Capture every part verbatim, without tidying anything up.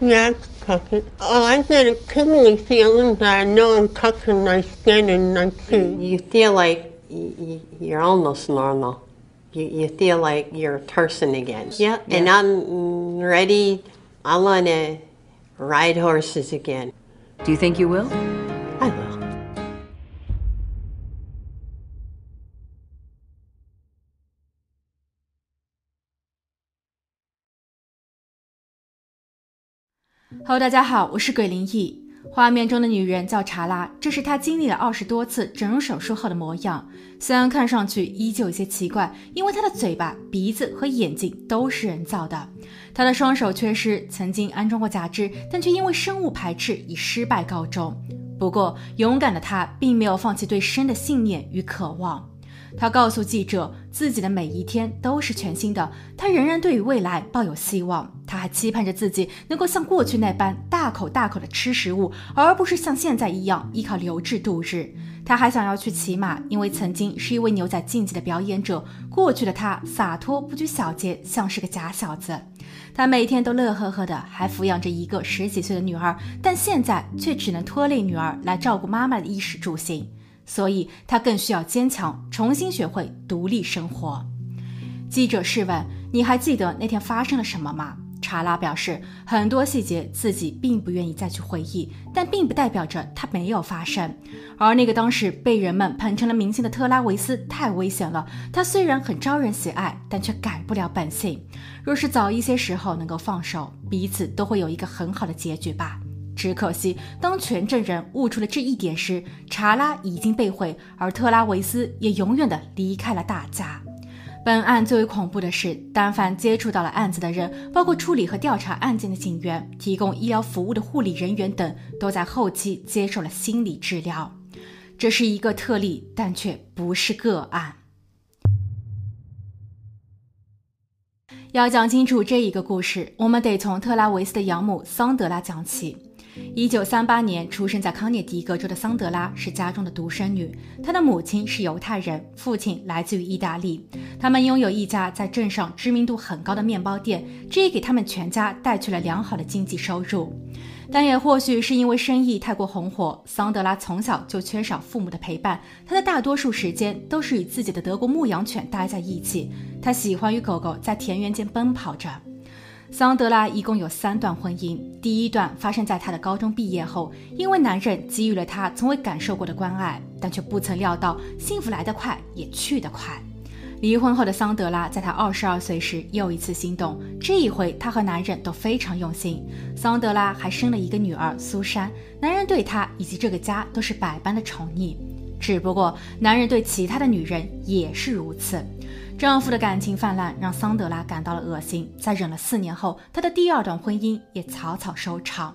Yes, Tucker. Oh, I get a tingly feeling that I know I'm touching my skin and my teeth. You feel like you're almost normal. You, you feel like you're a person again. Yeah, yeah. And I'm ready. I want to ride horses again. Do you think you will? I will. Hello， 大家好，我是鬼灵异。画面中的女人叫查拉，这是她经历了二十多次整容手术后的模样。虽然看上去依旧有些奇怪，因为她的嘴巴、鼻子和眼睛都是人造的。她的双手缺失，曾经安装过假肢，但却因为生物排斥以失败告终。不过，勇敢的她并没有放弃对生的信念与渴望。她告诉记者，自己的每一天都是全新的，她仍然对于未来抱有希望。她还期盼着自己能够像过去那般大口大口地吃食物，而不是像现在一样依靠流质度日。她还想要去骑马，因为曾经是一位牛仔竞技的表演者，过去的她洒脱不拘小节，像是个假小子。她每天都乐呵呵的，还抚养着一个十几岁的女儿，但现在却只能拖累女儿来照顾妈妈的衣食住行。所以他更需要坚强，重新学会独立生活。记者试问，你还记得那天发生了什么吗？查拉表示，很多细节自己并不愿意再去回忆，但并不代表着它没有发生。而那个当时被人们捧成了明星的特拉维斯太危险了，他虽然很招人喜爱，但却改不了本性。若是早一些时候能够放手，彼此都会有一个很好的结局吧。只可惜，当全镇人悟出了这一点时，查拉已经被毁，而特拉维斯也永远的离开了大家。本案最为恐怖的是，但凡接触到了案子的人，包括处理和调查案件的警员、提供医疗服务的护理人员等，都在后期接受了心理治疗。这是一个特例，但却不是个案。要讲清楚这一个故事，我们得从特拉维斯的养母桑德拉讲起。一九三八年出生在康涅狄格州的桑德拉是家中的独生女，她的母亲是犹太人，父亲来自于意大利。他们拥有一家在镇上知名度很高的面包店，这也给他们全家带去了良好的经济收入。但也或许是因为生意太过红火，桑德拉从小就缺少父母的陪伴，她的大多数时间都是与自己的德国牧羊犬待在一起。她喜欢与狗狗在田园间奔跑着。桑德拉一共有三段婚姻，第一段发生在她的高中毕业后，因为男人给予了她从未感受过的关爱，但却不曾料到幸福来得快也去得快。离婚后的桑德拉在她二十二岁时又一次心动，这一回她和男人都非常用心。桑德拉还生了一个女儿苏珊，男人对她以及这个家都是百般的宠溺，只不过男人对其他的女人也是如此。丈夫的感情泛滥让桑德拉感到了恶心，在忍了四年后，她的第二段婚姻也草草收场。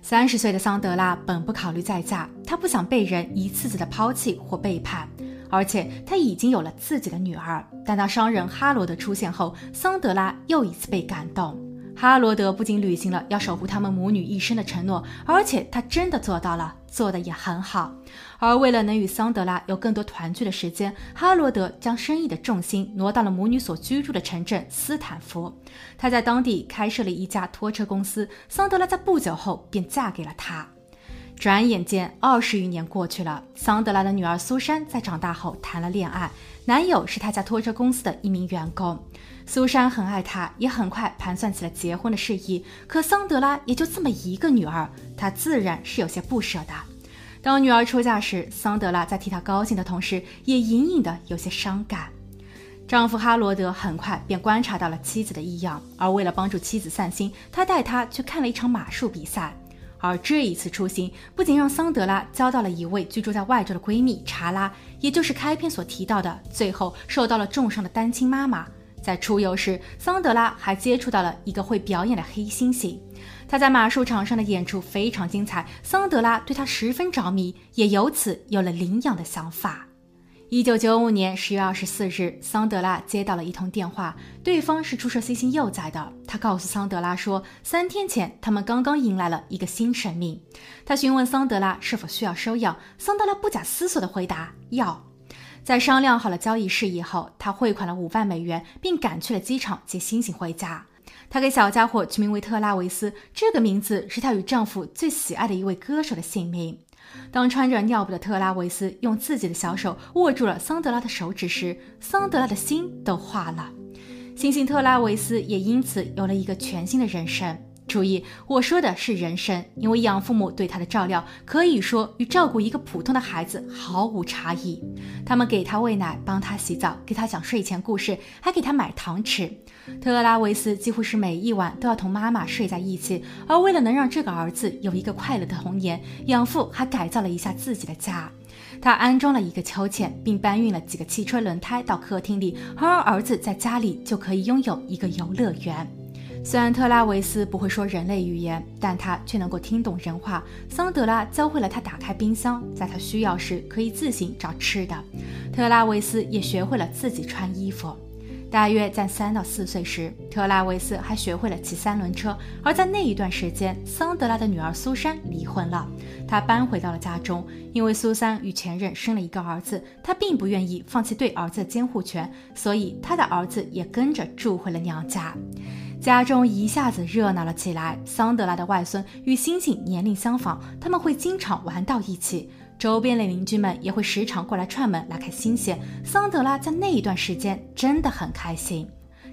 三十岁的桑德拉本不考虑再嫁，她不想被人一次次的抛弃或背叛，而且她已经有了自己的女儿。但当商人哈罗德出现后，桑德拉又一次被感动。哈罗德不仅履行了要守护他们母女一生的承诺，而且他真的做到了，做得也很好。而为了能与桑德拉有更多团聚的时间，哈罗德将生意的重心挪到了母女所居住的城镇斯坦福。他在当地开设了一家拖车公司，桑德拉在不久后便嫁给了他。转眼间二十余年过去了，桑德拉的女儿苏珊在长大后谈了恋爱，男友是他家拖车公司的一名员工。苏珊很爱他，也很快盘算起了结婚的事宜。可桑德拉也就这么一个女儿，她自然是有些不舍的。当女儿出嫁时，桑德拉在替她高兴的同时，也隐隐的有些伤感。丈夫哈罗德很快便观察到了妻子的异样，而为了帮助妻子散心，他带她去看了一场马术比赛。而这一次出行不仅让桑德拉交到了一位居住在外州的闺蜜查拉，也就是开篇所提到的最后受到了重伤的单亲妈妈。在出游时，桑德拉还接触到了一个会表演的黑猩猩，她在马术场上的演出非常精彩，桑德拉对她十分着迷，也由此有了领养的想法。一九九五年十月二十四日，桑德拉接到了一通电话，对方是出售猩猩幼崽的。他告诉桑德拉说，三天前他们刚刚迎来了一个新生命。他询问桑德拉是否需要收养，桑德拉不假思索地回答要。在商量好了交易事宜后，他汇款了五万美元，并赶去了机场接猩猩回家。她给小家伙取名为特拉维斯，这个名字是她与丈夫最喜爱的一位歌手的姓名。当穿着尿布的特拉维斯用自己的小手握住了桑德拉的手指时，桑德拉的心都化了。星星特拉维斯也因此有了一个全新的人生。注意，我说的是人生，因为养父母对他的照料可以说与照顾一个普通的孩子毫无差异。他们给他喂奶，帮他洗澡，给他讲睡前故事，还给他买糖吃。特拉维斯几乎是每一晚都要同妈妈睡在一起，而为了能让这个儿子有一个快乐的童年，养父还改造了一下自己的家。他安装了一个秋千，并搬运了几个汽车轮胎到客厅里，好让儿子在家里就可以拥有一个游乐园。虽然特拉维斯不会说人类语言，但他却能够听懂人话。桑德拉教会了他打开冰箱，在他需要时可以自行找吃的。特拉维斯也学会了自己穿衣服。大约在三到四岁时，特拉维斯还学会了骑三轮车。而在那一段时间，桑德拉的女儿苏珊离婚了，她搬回到了家中。因为苏珊与前任生了一个儿子，她并不愿意放弃对儿子的监护权，所以她的儿子也跟着住回了娘家。家中一下子热闹了起来。桑德拉的外孙与星星年龄相仿，他们会经常玩到一起，周边的邻居们也会时常过来串门来看新鲜。桑德拉在那一段时间真的很开心，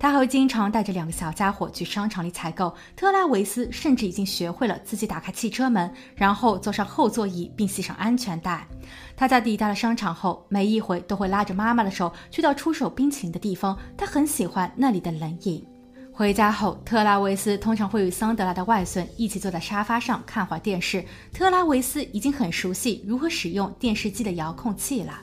她还经常带着两个小家伙去商场里采购。特拉维斯甚至已经学会了自己打开汽车门，然后坐上后座椅并系上安全带。他在抵达了商场后，每一回都会拉着妈妈的手去到出售冰淇淋的地方，他很喜欢那里的冷饮。回家后，特拉维斯通常会与桑德拉的外孙一起坐在沙发上看会儿电视。特拉维斯已经很熟悉如何使用电视机的遥控器了。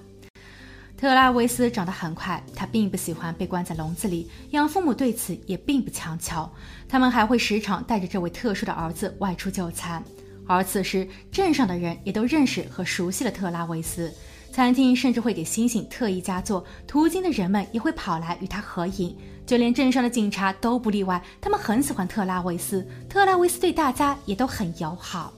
特拉维斯长得很快，他并不喜欢被关在笼子里，养父母对此也并不强求。他们还会时常带着这位特殊的儿子外出就餐，而此时镇上的人也都认识和熟悉了特拉维斯。餐厅甚至会给星星特意加座，途经的人们也会跑来与他合影，就连镇上的警察都不例外。他们很喜欢特拉维斯，特拉维斯对大家也都很友好。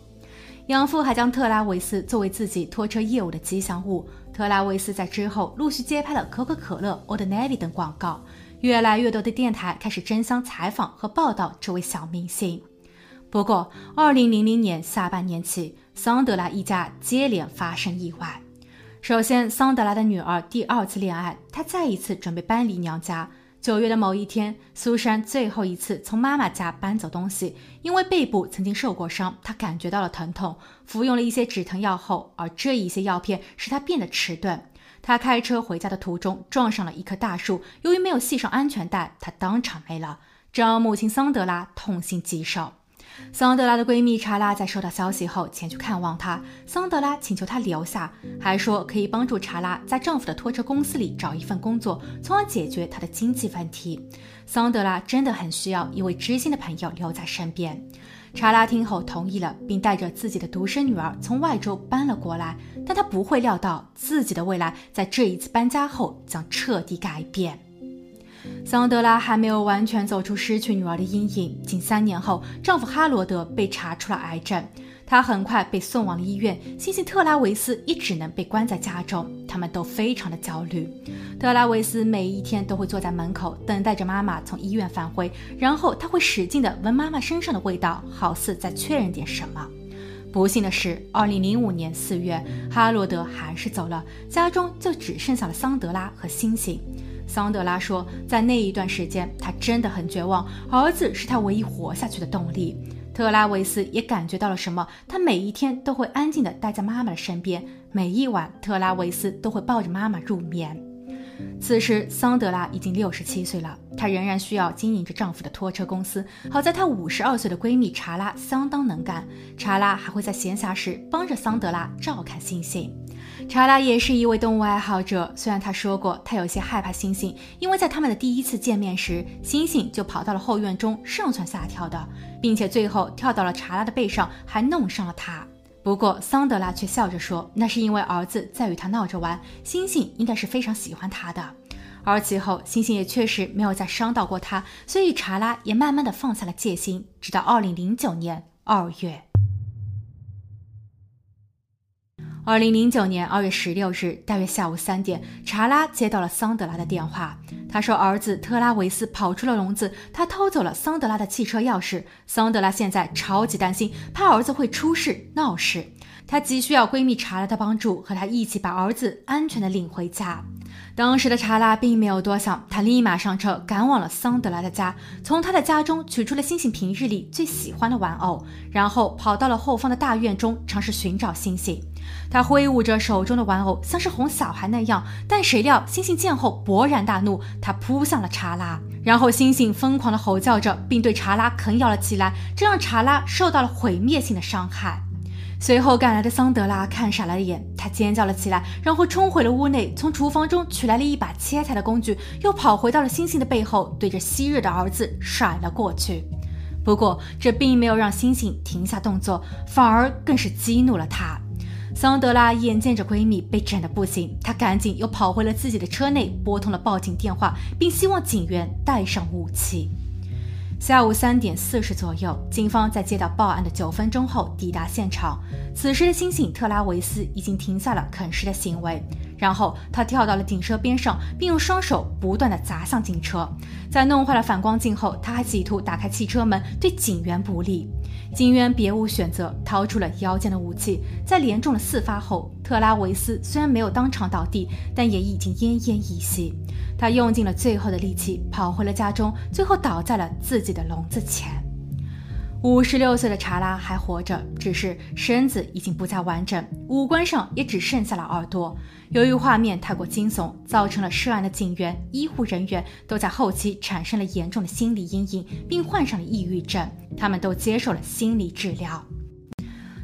养父还将特拉维斯作为自己拖车业务的吉祥物。特拉维斯在之后陆续接拍了可口可乐、Old Navy 等广告，越来越多的电台开始争相采访和报道这位小明星。不过二零零零年下半年起，桑德拉一家接连发生意外。首先，桑德拉的女儿第二次恋爱，她再一次准备搬离娘家。九月的某一天，苏珊最后一次从妈妈家搬走东西，因为背部曾经受过伤，她感觉到了疼痛，服用了一些止疼药后，而这一些药片使她变得迟钝。她开车回家的途中撞上了一棵大树，由于没有系上安全带，她当场没了，这让母亲桑德拉痛心疾首。桑德拉的闺蜜查拉在收到消息后前去看望她，桑德拉请求她留下，还说可以帮助查拉在丈夫的拖车公司里找一份工作，从而解决她的经济问题。桑德拉真的很需要一位知心的朋友留在身边。查拉听后同意了，并带着自己的独生女儿从外州搬了过来，但她不会料到自己的未来在这一次搬家后将彻底改变。桑德拉还没有完全走出失去女儿的阴影，仅三年后，丈夫哈罗德被查出了癌症，他很快被送往了医院。星星特拉维斯也只能被关在家中，他们都非常的焦虑。特拉维斯每一天都会坐在门口等待着妈妈从医院返回，然后他会使劲地闻妈妈身上的味道，好似在确认点什么。不幸的是二零零五年四月，哈罗德还是走了，家中就只剩下了桑德拉和星星。桑德拉说，在那一段时间她真的很绝望，儿子是她唯一活下去的动力。特拉维斯也感觉到了什么，他每一天都会安静地待在妈妈的身边，每一晚特拉维斯都会抱着妈妈入眠。此时桑德拉已经六十七岁了，她仍然需要经营着丈夫的拖车公司。好在她五十二岁的闺蜜查拉相当能干，查拉还会在闲暇时帮着桑德拉照看星星。查拉也是一位动物爱好者，虽然她说过她有些害怕星星，因为在他们的第一次见面时，星星就跑到了后院中上蹿下跳的，并且最后跳到了查拉的背上，还弄伤了她。不过桑德拉却笑着说，那是因为儿子在与她闹着玩，星星应该是非常喜欢她的。而其后星星也确实没有再伤到过她，所以查拉也慢慢的放下了戒心，直到二零零九年二月。二零零九年二月十六日，大约下午三点，查拉接到了桑德拉的电话。他说儿子特拉维斯跑出了笼子，他偷走了桑德拉的汽车钥匙。桑德拉现在超级担心，怕儿子会出事闹事。她急需要闺蜜查拉的帮助，和她一起把儿子安全地领回家。当时的查拉并没有多想，她立马上车赶往了桑德拉的家，从她的家中取出了星星平日里最喜欢的玩偶，然后跑到了后方的大院中尝试寻找星星。她挥舞着手中的玩偶，像是哄小孩那样，但谁料星星见后勃然大怒，她扑向了查拉，然后星星疯狂地吼叫着，并对查拉啃咬了起来，这让查拉受到了毁灭性的伤害。随后赶来的桑德拉看傻了眼，她尖叫了起来，然后冲回了屋内，从厨房中取来了一把切菜的工具，又跑回到了星星的背后，对着昔日的儿子甩了过去。不过这并没有让星星停下动作，反而更是激怒了她。桑德拉眼见着闺蜜被整得不行，她赶紧又跑回了自己的车内，拨通了报警电话，并希望警员带上武器。下午三点四十左右，警方在接到报案的九分钟后抵达现场。此时的星星特拉维斯已经停下了啃食的行为，然后他跳到了警车边上，并用双手不断地砸向警车。在弄坏了反光镜后，他还企图打开汽车门对警员不利。警员别无选择，掏出了腰间的武器。在连中了四发后，特拉维斯虽然没有当场倒地，但也已经奄奄一息。他用尽了最后的力气跑回了家中，最后倒在了自己的笼子前。五十六岁的查拉还活着，只是身子已经不再完整，五官上也只剩下了耳朵。由于画面太过惊悚，造成了涉案的警员、医护人员都在后期产生了严重的心理阴影，并患上了抑郁症，他们都接受了心理治疗。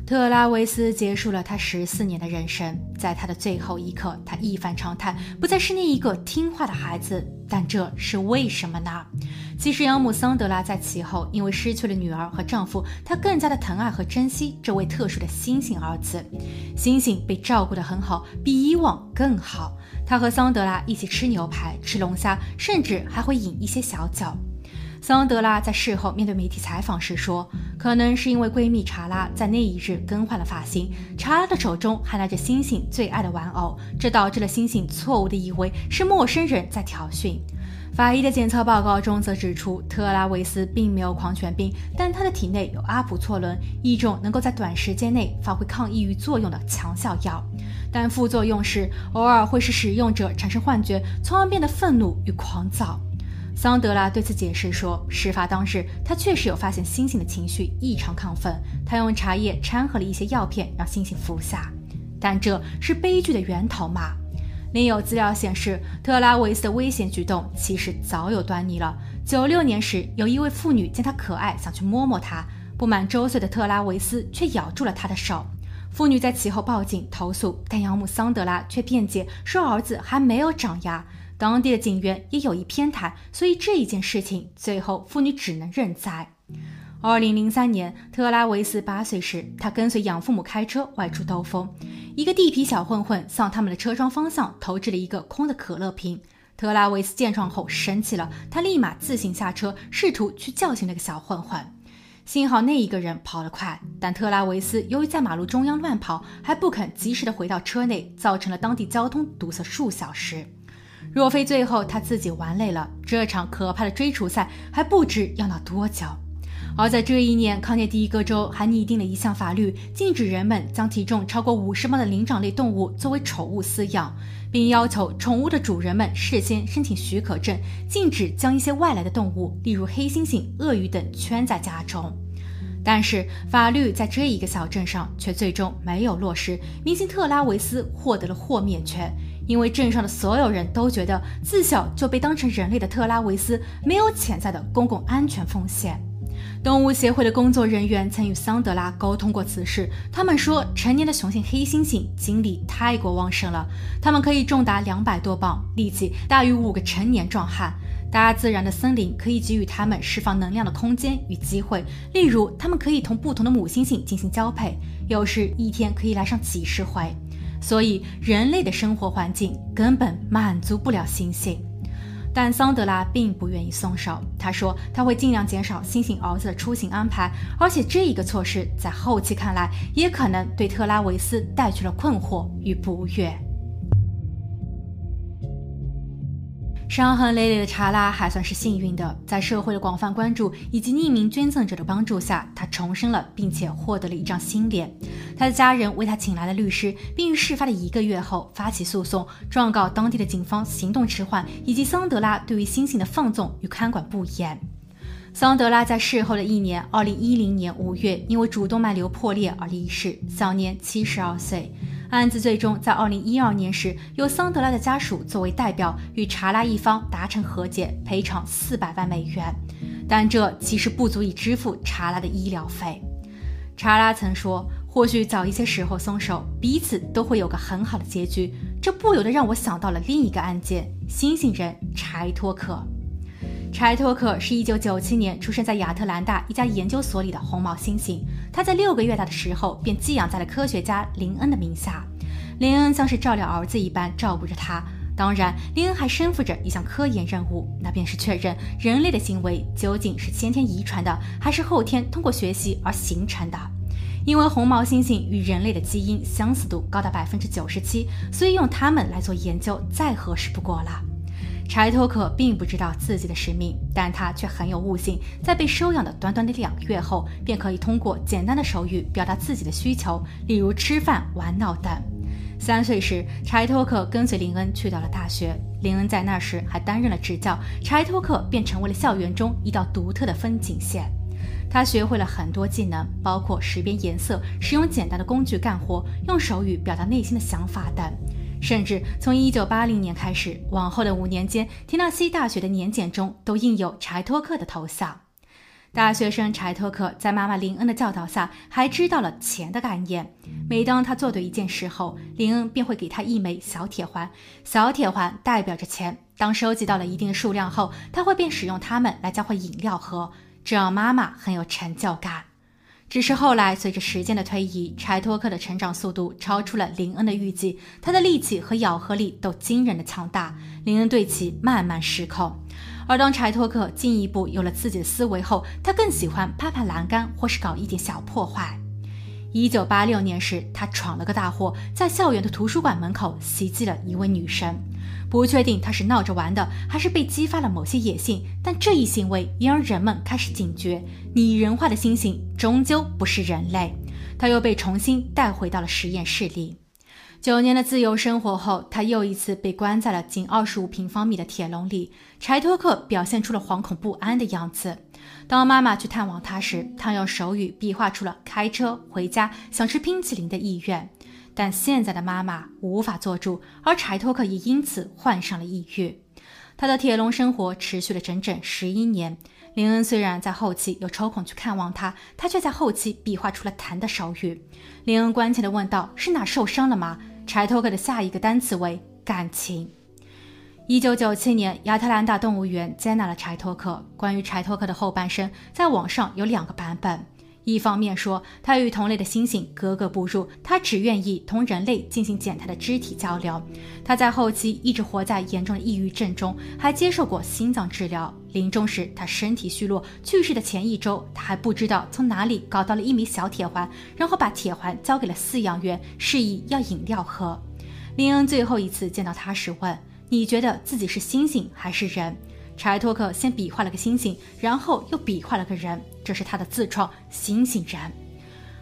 特拉维斯结束了他十四年的人生，在他的最后一刻，他一反常态，不再是那一个听话的孩子。但这是为什么呢？其实养母桑德拉在其后因为失去了女儿和丈夫，她更加的疼爱和珍惜这位特殊的星星儿子。星星被照顾得很好，比以往更好。她和桑德拉一起吃牛排、吃龙虾，甚至还会饮一些小酒。桑德拉在事后面对媒体采访时说，可能是因为闺蜜查拉在那一日更换了发型，查拉的手中还拿着星星最爱的玩偶，这导致了星星错误地以为是陌生人在挑衅。法医的检测报告中则指出，特拉维斯并没有狂犬病，但他的体内有阿普唑仑，一种能够在短时间内发挥抗抑郁作用的强效药，但副作用是偶尔会使使用者产生幻觉，从而变得愤怒与狂躁。桑德拉对此解释说，事发当时她确实有发现星星的情绪异常亢奋，她用茶叶掺和了一些药片让星星服下，但这是悲剧的源头吗？另有资料显示，特拉维斯的危险举动其实早有端倪了。九六年时，有一位妇女见她可爱，想去摸摸她，不满周岁的特拉维斯却咬住了她的手。妇女在其后报警投诉，但养母桑德拉却辩解说儿子还没有长牙。当地的警员也有意偏袒，所以这一件事情最后妇女只能认栽。二零零三年，特拉维斯八岁时，他跟随养父母开车外出兜风，一个地痞小混混向他们的车窗方向投掷了一个空的可乐瓶。特拉维斯见状后生气了，他立马自行下车，试图去教训那个小混混。幸好那一个人跑得快，但特拉维斯由于在马路中央乱跑，还不肯及时的回到车内，造成了当地交通堵塞数小时。若非最后他自己玩累了，这场可怕的追逐赛还不知要闹多久。而在这一年，康涅狄格州还拟定了一项法律，禁止人们将体重超过五十磅的灵长类动物作为宠物饲养，并要求宠物的主人们事先申请许可证，禁止将一些外来的动物，例如黑猩猩、鳄鱼等圈在家中。但是法律在这一个小镇上却最终没有落实，明星特拉维斯获得了豁免权，因为镇上的所有人都觉得自小就被当成人类的特拉维斯没有潜在的公共安全风险。动物协会的工作人员曾与桑德拉沟通过此事，他们说成年的雄性黑猩猩精力太过旺盛了，它们可以重达两百多磅，力气大于五个成年壮汉。大自然的森林可以给予它们释放能量的空间与机会，例如它们可以同不同的母猩猩进行交配，有时一天可以来上几十回，所以人类的生活环境根本满足不了猩猩。但桑德拉并不愿意松手，她说她会尽量减少新醒儿子的出行安排，而且这一个措施在后期看来也可能对特拉维斯带去了困惑与不悦。伤痕累累的查拉还算是幸运的，在社会的广泛关注以及匿名捐赠者的帮助下，她重生了，并且获得了一张新脸。她的家人为她请来了律师，并于事发的一个月后发起诉讼，状告当地的警方行动迟缓，以及桑德拉对于新型的放纵与看管不严。桑德拉在事后的一年二零一零年五月因为主动脉瘤破裂而离世，享年七十二岁。案子最终在二零一二年时，由桑德拉的家属作为代表与查拉一方达成和解，赔偿四百万美元，但这其实不足以支付查拉的医疗费。查拉曾说，或许早一些时候松手，彼此都会有个很好的结局。这不由得让我想到了另一个案件，新型人柴托克。柴托克是一九九七年出生在亚特兰大一家研究所里的红毛猩猩，他在六个月大的时候便寄养在了科学家林恩的名下。林恩像是照料儿子一般照顾着他，当然林恩还身负着一项科研任务，那便是确认人类的行为究竟是先天遗传的还是后天通过学习而形成的。因为红毛猩猩与人类的基因相似度高达 百分之九十七， 所以用它们来做研究再合适不过了。柴托克并不知道自己的使命，但他却很有悟性，在被收养的短短的两个月后，便可以通过简单的手语表达自己的需求，例如吃饭、玩闹等。三岁时，柴托克跟随林恩去到了大学，林恩在那时还担任了执教，柴托克便成为了校园中一道独特的风景线。他学会了很多技能，包括识别颜色、使用简单的工具干活、用手语表达内心的想法等。甚至从一九八零年开始，往后的五年间，田纳西大学的年检中都印有柴托克的头像。大学生柴托克在妈妈林恩的教导下，还知道了钱的概念。每当他做对一件事后，林恩便会给他一枚小铁环，小铁环代表着钱。当收集到了一定的数量后，他会便使用它们来交换饮料喝，这让妈妈很有成就感。只是后来随着时间的推移，柴托克的成长速度超出了林恩的预计，他的力气和咬合力都惊人的强大，林恩对其慢慢失控。而当柴托克进一步有了自己的思维后，他更喜欢拍拍栏杆或是搞一点小破坏。一九八六年时，他闯了个大祸，在校园的图书馆门口袭击了一位女生。不确定他是闹着玩的，还是被激发了某些野性，但这一行为也让人们开始警觉，拟人化的猩猩终究不是人类。他又被重新带回到了实验室里。九年的自由生活后，他又一次被关在了仅二十五平方米的铁笼里。柴托克表现出了惶恐不安的样子。当妈妈去探望他时，他用手语比划出了开车回家、想吃冰淇淋的意愿，但现在的妈妈无法做主，而柴托克也因此患上了抑郁。他的铁笼生活持续了整整十一年。林恩虽然在后期有抽空去看望他，他却在后期比划出了痰的手语。林恩关切地问道：“是哪受伤了吗？”柴托克的下一个单词为感情。一九九七年，亚特兰大动物园接纳了柴托克。关于柴托克的后半生，在网上有两个版本。一方面说，他与同类的猩猩格格不入，他只愿意同人类进行简单的肢体交流。他在后期一直活在严重的抑郁症中，还接受过心脏治疗。临终时，他身体虚弱，去世的前一周，他还不知道从哪里搞到了一枚小铁环，然后把铁环交给了饲养员，示意要饮料喝。林恩最后一次见到他时问：“你觉得自己是猩猩还是人？”柴托克先比划了个猩猩，然后又比划了个人，这是他的自创猩猩人。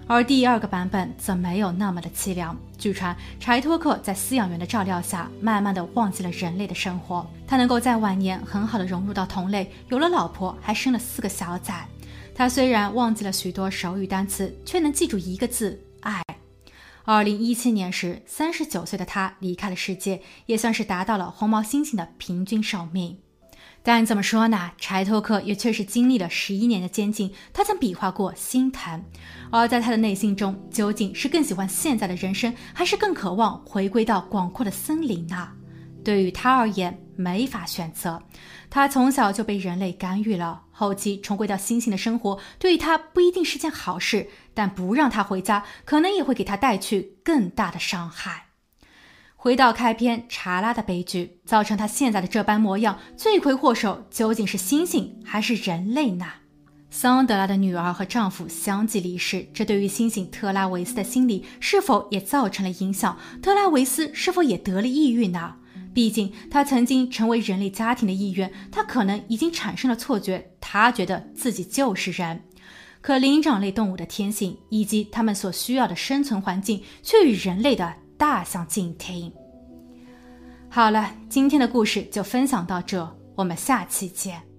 而第二个版本则没有那么的凄凉。据传，柴托克在饲养员的照料下，慢慢的忘记了人类的生活。他能够在晚年很好的融入到同类，有了老婆，还生了四个小崽。他虽然忘记了许多手语单词，却能记住一个字：爱。二零一七年时，三十九岁的他离开了世界，也算是达到了红毛猩猩的平均寿命。但怎么说呢，柴托克也确实经历了十一年的监禁，他曾比划过心疼。而在他的内心中，究竟是更喜欢现在的人生，还是更渴望回归到广阔的森林呢？对于他而言，没法选择。他从小就被人类干预了，后期重归到猩猩的生活，对于他不一定是件好事，但不让他回家，可能也会给他带去更大的伤害。回到开篇查拉的悲剧，造成他现在的这般模样，罪魁祸首究竟是猩猩还是人类呢？桑德拉的女儿和丈夫相继离世，这对于猩猩特拉维斯的心理是否也造成了影响？特拉维斯是否也得了抑郁呢？毕竟他曾经成为人类家庭的一员，他可能已经产生了错觉，他觉得自己就是人。可灵长类动物的天性以及他们所需要的生存环境却与人类的大相径庭。好了，今天的故事就分享到这，我们下期见。